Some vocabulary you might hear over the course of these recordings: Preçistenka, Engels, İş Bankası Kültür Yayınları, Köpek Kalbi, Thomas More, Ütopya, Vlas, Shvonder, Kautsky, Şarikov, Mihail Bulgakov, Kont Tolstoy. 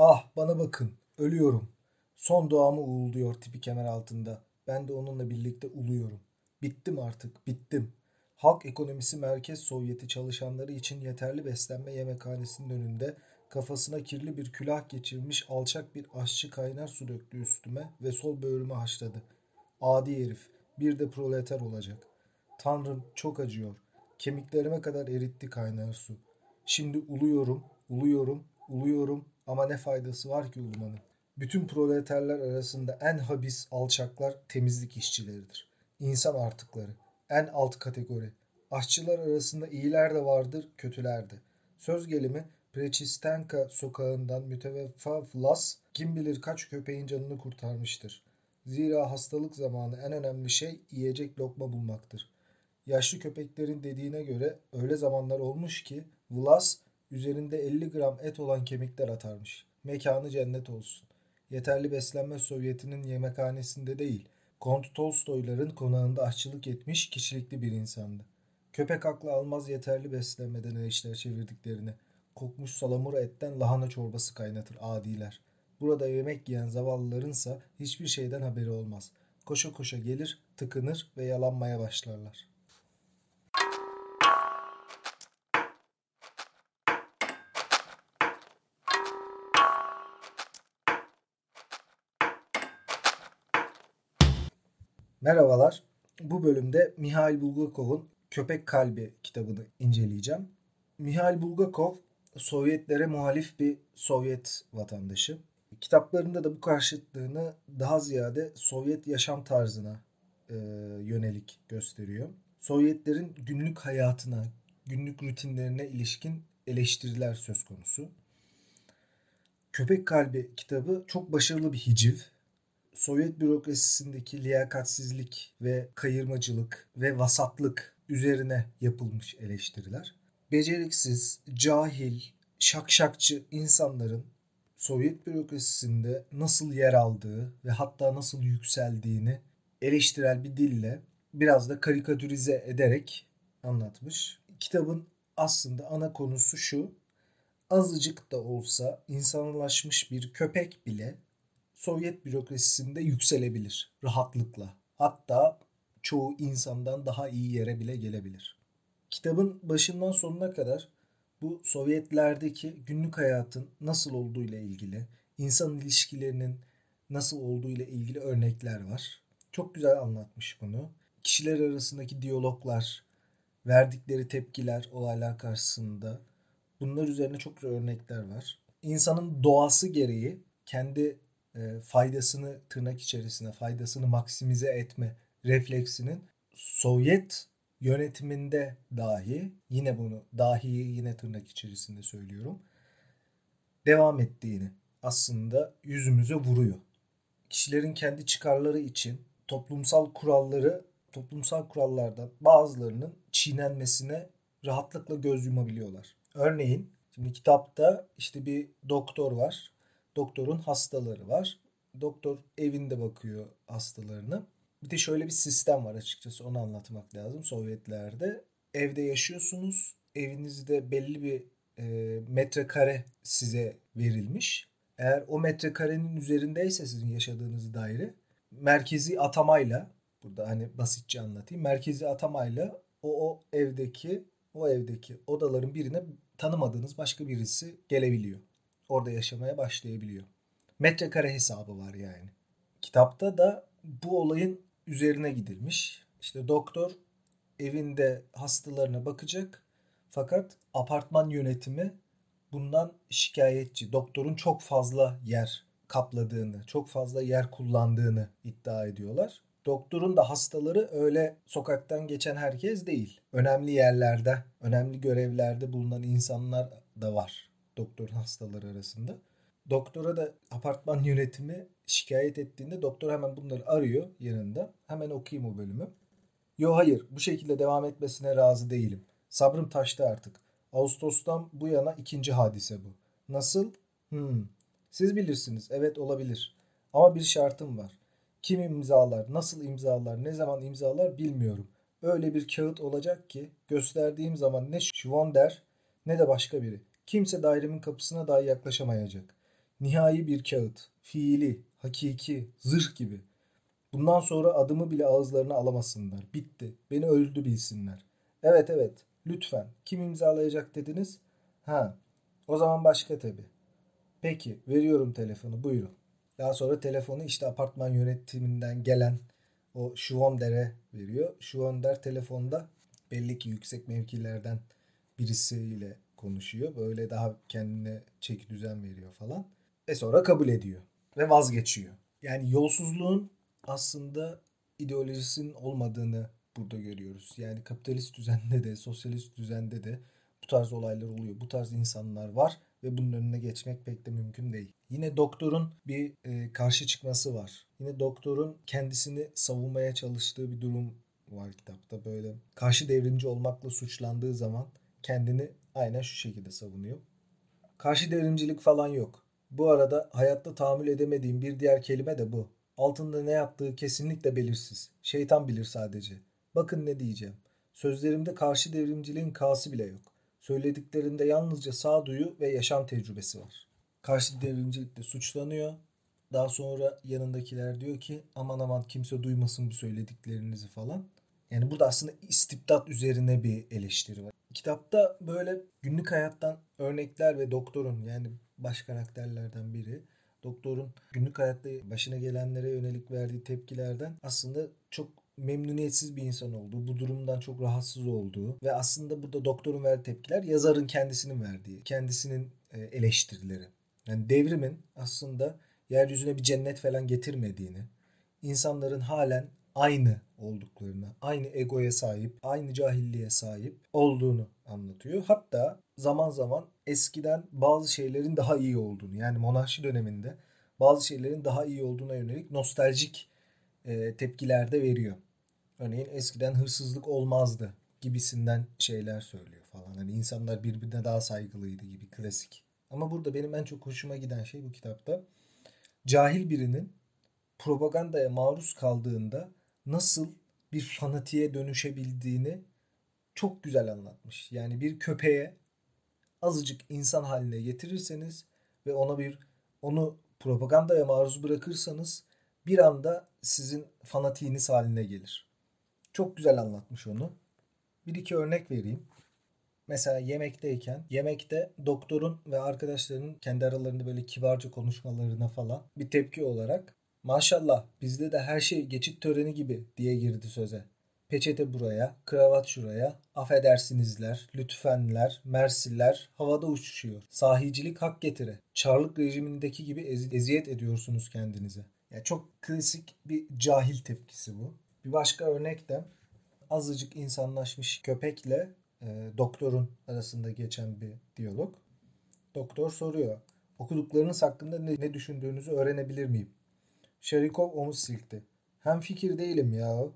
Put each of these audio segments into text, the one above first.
"Ah bana bakın, ölüyorum. Son doğamı uğulduyor tipi kemer altında. Ben de onunla birlikte uluyorum. Bittim artık, bittim." Halk ekonomisi Merkez Sovyeti çalışanları için yeterli beslenme yemekhanesinin önünde kafasına kirli bir külah geçirmiş alçak bir aşçı kaynar su döktü üstüme ve sol böğrüme haşladı. "Adi herif, bir de proleter olacak. Tanrım çok acıyor. Kemiklerime kadar eritti kaynar su. Şimdi uluyorum, uluyorum, uluyorum ama ne faydası var ki ulumanın? Bütün proleterler arasında en habis alçaklar temizlik işçileridir. İnsan artıkları. En alt kategori. Aşçılar arasında iyiler de vardır, kötüler de." Söz gelimi Preçistenka sokağından müteveffa Vlas kim bilir kaç köpeğin canını kurtarmıştır. Zira hastalık zamanı en önemli şey yiyecek lokma bulmaktır. Yaşlı köpeklerin dediğine göre öyle zamanlar olmuş ki Vlas üzerinde 50 gram et olan kemikler atarmış. Mekanı cennet olsun. Yeterli beslenme Sovyeti'nin yemekhanesinde değil, Kont Tolstoyların konağında aşçılık etmiş kişilikli bir insandı. Köpek aklı almaz yeterli beslenmeden ne işler çevirdiklerini. Kokmuş salamura etten lahana çorbası kaynatır adiler. Burada yemek yiyen zavallılarınsa hiçbir şeyden haberi olmaz. Koşa koşa gelir, tıkınır ve yalanmaya başlarlar. Merhabalar. Bu bölümde Mihail Bulgakov'un Köpek Kalbi kitabını inceleyeceğim. Mihail Bulgakov, Sovyetlere muhalif bir Sovyet vatandaşı. Kitaplarında da bu karşıtlığını daha ziyade Sovyet yaşam tarzına yönelik gösteriyor. Sovyetlerin günlük hayatına, günlük rutinlerine ilişkin eleştiriler söz konusu. Köpek Kalbi kitabı çok başarılı bir hiciv. Sovyet bürokrasisindeki liyakatsizlik ve kayırmacılık ve vasatlık üzerine yapılmış eleştiriler. Beceriksiz, cahil, şakşakçı insanların Sovyet bürokrasisinde nasıl yer aldığı ve hatta nasıl yükseldiğini eleştirel bir dille biraz da karikatürize ederek anlatmış. Kitabın aslında ana konusu şu: azıcık da olsa insanlaşmış bir köpek bile Sovyet bürokrasisinde yükselebilir rahatlıkla. Hatta çoğu insandan daha iyi yere bile gelebilir. Kitabın başından sonuna kadar bu Sovyetlerdeki günlük hayatın nasıl olduğuyla ilgili, insan ilişkilerinin nasıl olduğuyla ilgili örnekler var. Çok güzel anlatmış bunu. Kişiler arasındaki diyaloglar, verdikleri tepkiler olaylar karşısında, bunlar üzerine çok güzel örnekler var. İnsanın doğası gereği kendi faydasını tırnak içerisine, faydasını maksimize etme refleksinin Sovyet yönetiminde dahi, yine bunu dahi yine tırnak içerisinde söylüyorum, devam ettiğini aslında yüzümüze vuruyor. Kişilerin kendi çıkarları için toplumsal kurallardan bazılarının çiğnenmesine rahatlıkla göz yumabiliyorlar. Örneğin şimdi kitapta işte bir doktor var. Doktorun hastaları var. Doktor evinde bakıyor hastalarını. Bir de şöyle bir sistem var açıkçası, onu anlatmak lazım Sovyetlerde. Evde yaşıyorsunuz. Evinizde belli bir metrekare size verilmiş. Eğer o metrekarenin üzerindeyse sizin yaşadığınız daire, merkezi atamayla, burada hani basitçe anlatayım. Merkezi atamayla o evdeki odaların birine tanımadığınız başka birisi gelebiliyor. Orada yaşamaya başlayabiliyor. Metrekare hesabı var yani. Kitapta da bu olayın üzerine gidilmiş. İşte doktor evinde hastalarına bakacak. Fakat apartman yönetimi bundan şikayetçi. Doktorun çok fazla yer kapladığını, çok fazla yer kullandığını iddia ediyorlar. Doktorun da hastaları öyle sokaktan geçen herkes değil. Önemli yerlerde, önemli görevlerde bulunan insanlar da var doktorun hastaları arasında. Doktora da apartman yönetimi şikayet ettiğinde doktor hemen bunları arıyor yanında. Hemen okuyayım o bölümü. "Yo hayır, bu şekilde devam etmesine razı değilim. Sabrım taştı artık. Ağustos'tan bu yana ikinci hadise bu. Nasıl? Siz bilirsiniz. Evet, olabilir. Ama bir şartım var. Kim imzalar, nasıl imzalar, ne zaman imzalar bilmiyorum. Öyle bir kağıt olacak ki gösterdiğim zaman ne Shvonder ne de başka biri. Kimse dairemin kapısına dahi yaklaşamayacak. nihai bir kağıt, fiili, hakiki, zırh gibi. Bundan sonra adımı bile ağızlarına alamasınlar. Bitti. Beni öldü bilsinler. Evet. Lütfen. Kim imzalayacak dediniz? O zaman başka tabii. Peki. Veriyorum telefonu. Buyurun. Daha sonra telefonu işte apartman yönetiminden gelen o Shvonder'e veriyor. Shvonder telefonda belli ki yüksek mevkilerden birisiyle konuşuyor. Böyle daha kendine çeki düzen veriyor falan. Sonra kabul ediyor. Ve vazgeçiyor. Yani yolsuzluğun aslında ideolojisinin olmadığını burada görüyoruz. Yani kapitalist düzende de, sosyalist düzende de bu tarz olaylar oluyor. Bu tarz insanlar var ve bunun önüne geçmek pek de mümkün değil. Yine doktorun bir karşı çıkması var. Yine doktorun kendisini savunmaya çalıştığı bir durum var kitapta. Böyle karşı devrimci olmakla suçlandığı zaman kendini aynen şu şekilde savunuyor. Karşı devrimcilik falan yok. Bu arada hayatta tahammül edemediğim bir diğer kelime de bu. Altında ne yaptığı kesinlikle belirsiz. Şeytan bilir sadece. Bakın ne diyeceğim. Sözlerimde karşı devrimciliğin kası bile yok. Söylediklerinde yalnızca sağduyu ve yaşam tecrübesi var. Karşı devrimcilikte suçlanıyor. Daha sonra yanındakiler diyor ki aman kimse duymasın bu söylediklerinizi falan. Yani burada aslında istibdat üzerine bir eleştiri var. Kitapta böyle günlük hayattan örnekler ve doktorun yani baş karakterlerden biri. Doktorun günlük hayatta başına gelenlere yönelik verdiği tepkilerden aslında çok memnuniyetsiz bir insan olduğu, bu durumdan çok rahatsız olduğu ve aslında burada doktorun verdiği tepkiler yazarın kendisinin verdiği, kendisinin eleştirileri. Yani devrimin aslında yeryüzüne bir cennet falan getirmediğini, insanların halen aynı olduklarını, aynı egoya sahip, aynı cahilliğe sahip olduğunu anlatıyor. Hatta zaman zaman eskiden bazı şeylerin daha iyi olduğunu, yani monarşi döneminde bazı şeylerin daha iyi olduğuna yönelik nostaljik tepkiler de veriyor. Örneğin eskiden hırsızlık olmazdı gibisinden şeyler söylüyor falan. Hani insanlar birbirine daha saygılıydı gibi klasik. Ama burada benim en çok hoşuma giden şey bu kitapta. Cahil birinin propagandaya maruz kaldığında nasıl bir fanatiğe dönüşebildiğini çok güzel anlatmış. Yani bir köpeğe azıcık insan haline getirirseniz ve onu propagandaya maruz bırakırsanız bir anda sizin fanatiğiniz haline gelir. Çok güzel anlatmış onu. Bir iki örnek vereyim. Mesela yemekte doktorun ve arkadaşlarının kendi aralarında böyle kibarca konuşmalarına falan bir tepki olarak maşallah bizde de her şey geçit töreni gibi diye girdi söze. Peçete buraya, kravat şuraya, affedersinizler, lütfenler, mersiler havada uçuşuyor. Sahicilik hak getire. Çarlık rejimindeki gibi eziyet ediyorsunuz kendinize. Yani çok klasik bir cahil tepkisi bu. Bir başka örnek de azıcık insanlaşmış köpekle doktorun arasında geçen bir diyalog. Doktor soruyor, okuduklarınız hakkında ne düşündüğünüzü öğrenebilir miyim? Şarikov omuz silkti. Hemfikir değilim yahu.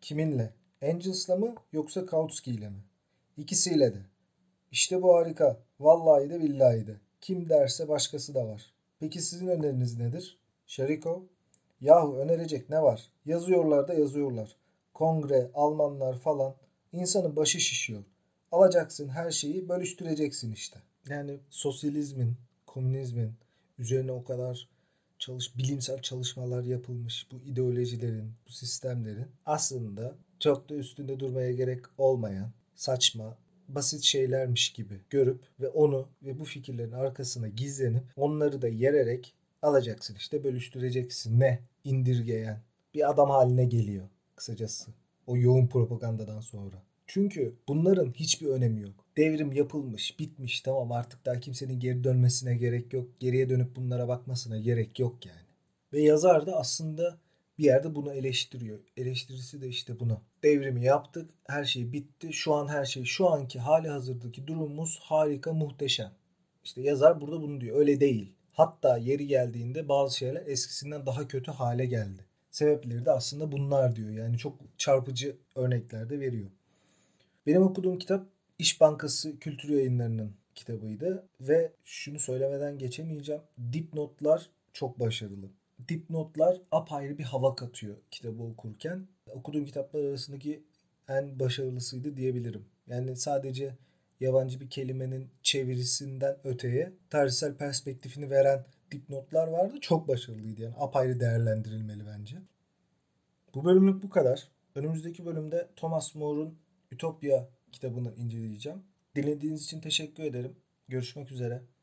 Kiminle? Engels'la mı yoksa Kautsky ile mi? İkisiyle de. İşte bu harika. Vallahi de billahi de. Kim derse başkası da var. Peki sizin öneriniz nedir? Şarikov. Yahu önerecek ne var? Yazıyorlar da yazıyorlar. Kongre, Almanlar falan. İnsanın başı şişiyor. Alacaksın her şeyi bölüştüreceksin işte. Yani sosyalizmin, komünizmin üzerine o kadar bilimsel çalışmalar yapılmış bu ideolojilerin, bu sistemlerin aslında çok da üstünde durmaya gerek olmayan saçma, basit şeylermiş gibi görüp ve onu ve bu fikirlerin arkasına gizlenip onları da yererek alacaksın işte bölüştüreceksin ne indirgeyen bir adam haline geliyor kısacası o yoğun propagandadan sonra. Çünkü bunların hiçbir önemi yok. Devrim yapılmış, bitmiş, tamam artık daha kimsenin geri dönmesine gerek yok. Geriye dönüp bunlara bakmasına gerek yok yani. Ve yazar da aslında bir yerde bunu eleştiriyor. Eleştirisi de işte buna. Devrimi yaptık, her şey bitti. Şu anki hali hazırdaki durumumuz harika, muhteşem. İşte yazar burada bunu diyor. Öyle değil. Hatta yeri geldiğinde bazı şeyler eskisinden daha kötü hale geldi. Sebepleri de aslında bunlar diyor. Yani çok çarpıcı örnekler de veriyor. Benim okuduğum kitap İş Bankası Kültür Yayınları'nın kitabıydı ve şunu söylemeden geçemeyeceğim. Dipnotlar çok başarılı. Dipnotlar apayrı bir hava katıyor kitabı okurken. Okuduğum kitaplar arasındaki en başarılısıydı diyebilirim. Yani sadece yabancı bir kelimenin çevirisinden öteye tarihsel perspektifini veren dipnotlar vardı. Çok başarılıydı yani. Apayrı değerlendirilmeli bence. Bu bölümlük bu kadar. Önümüzdeki bölümde Thomas More'un Ütopya kitabını inceleyeceğim. Dinlediğiniz için teşekkür ederim. Görüşmek üzere.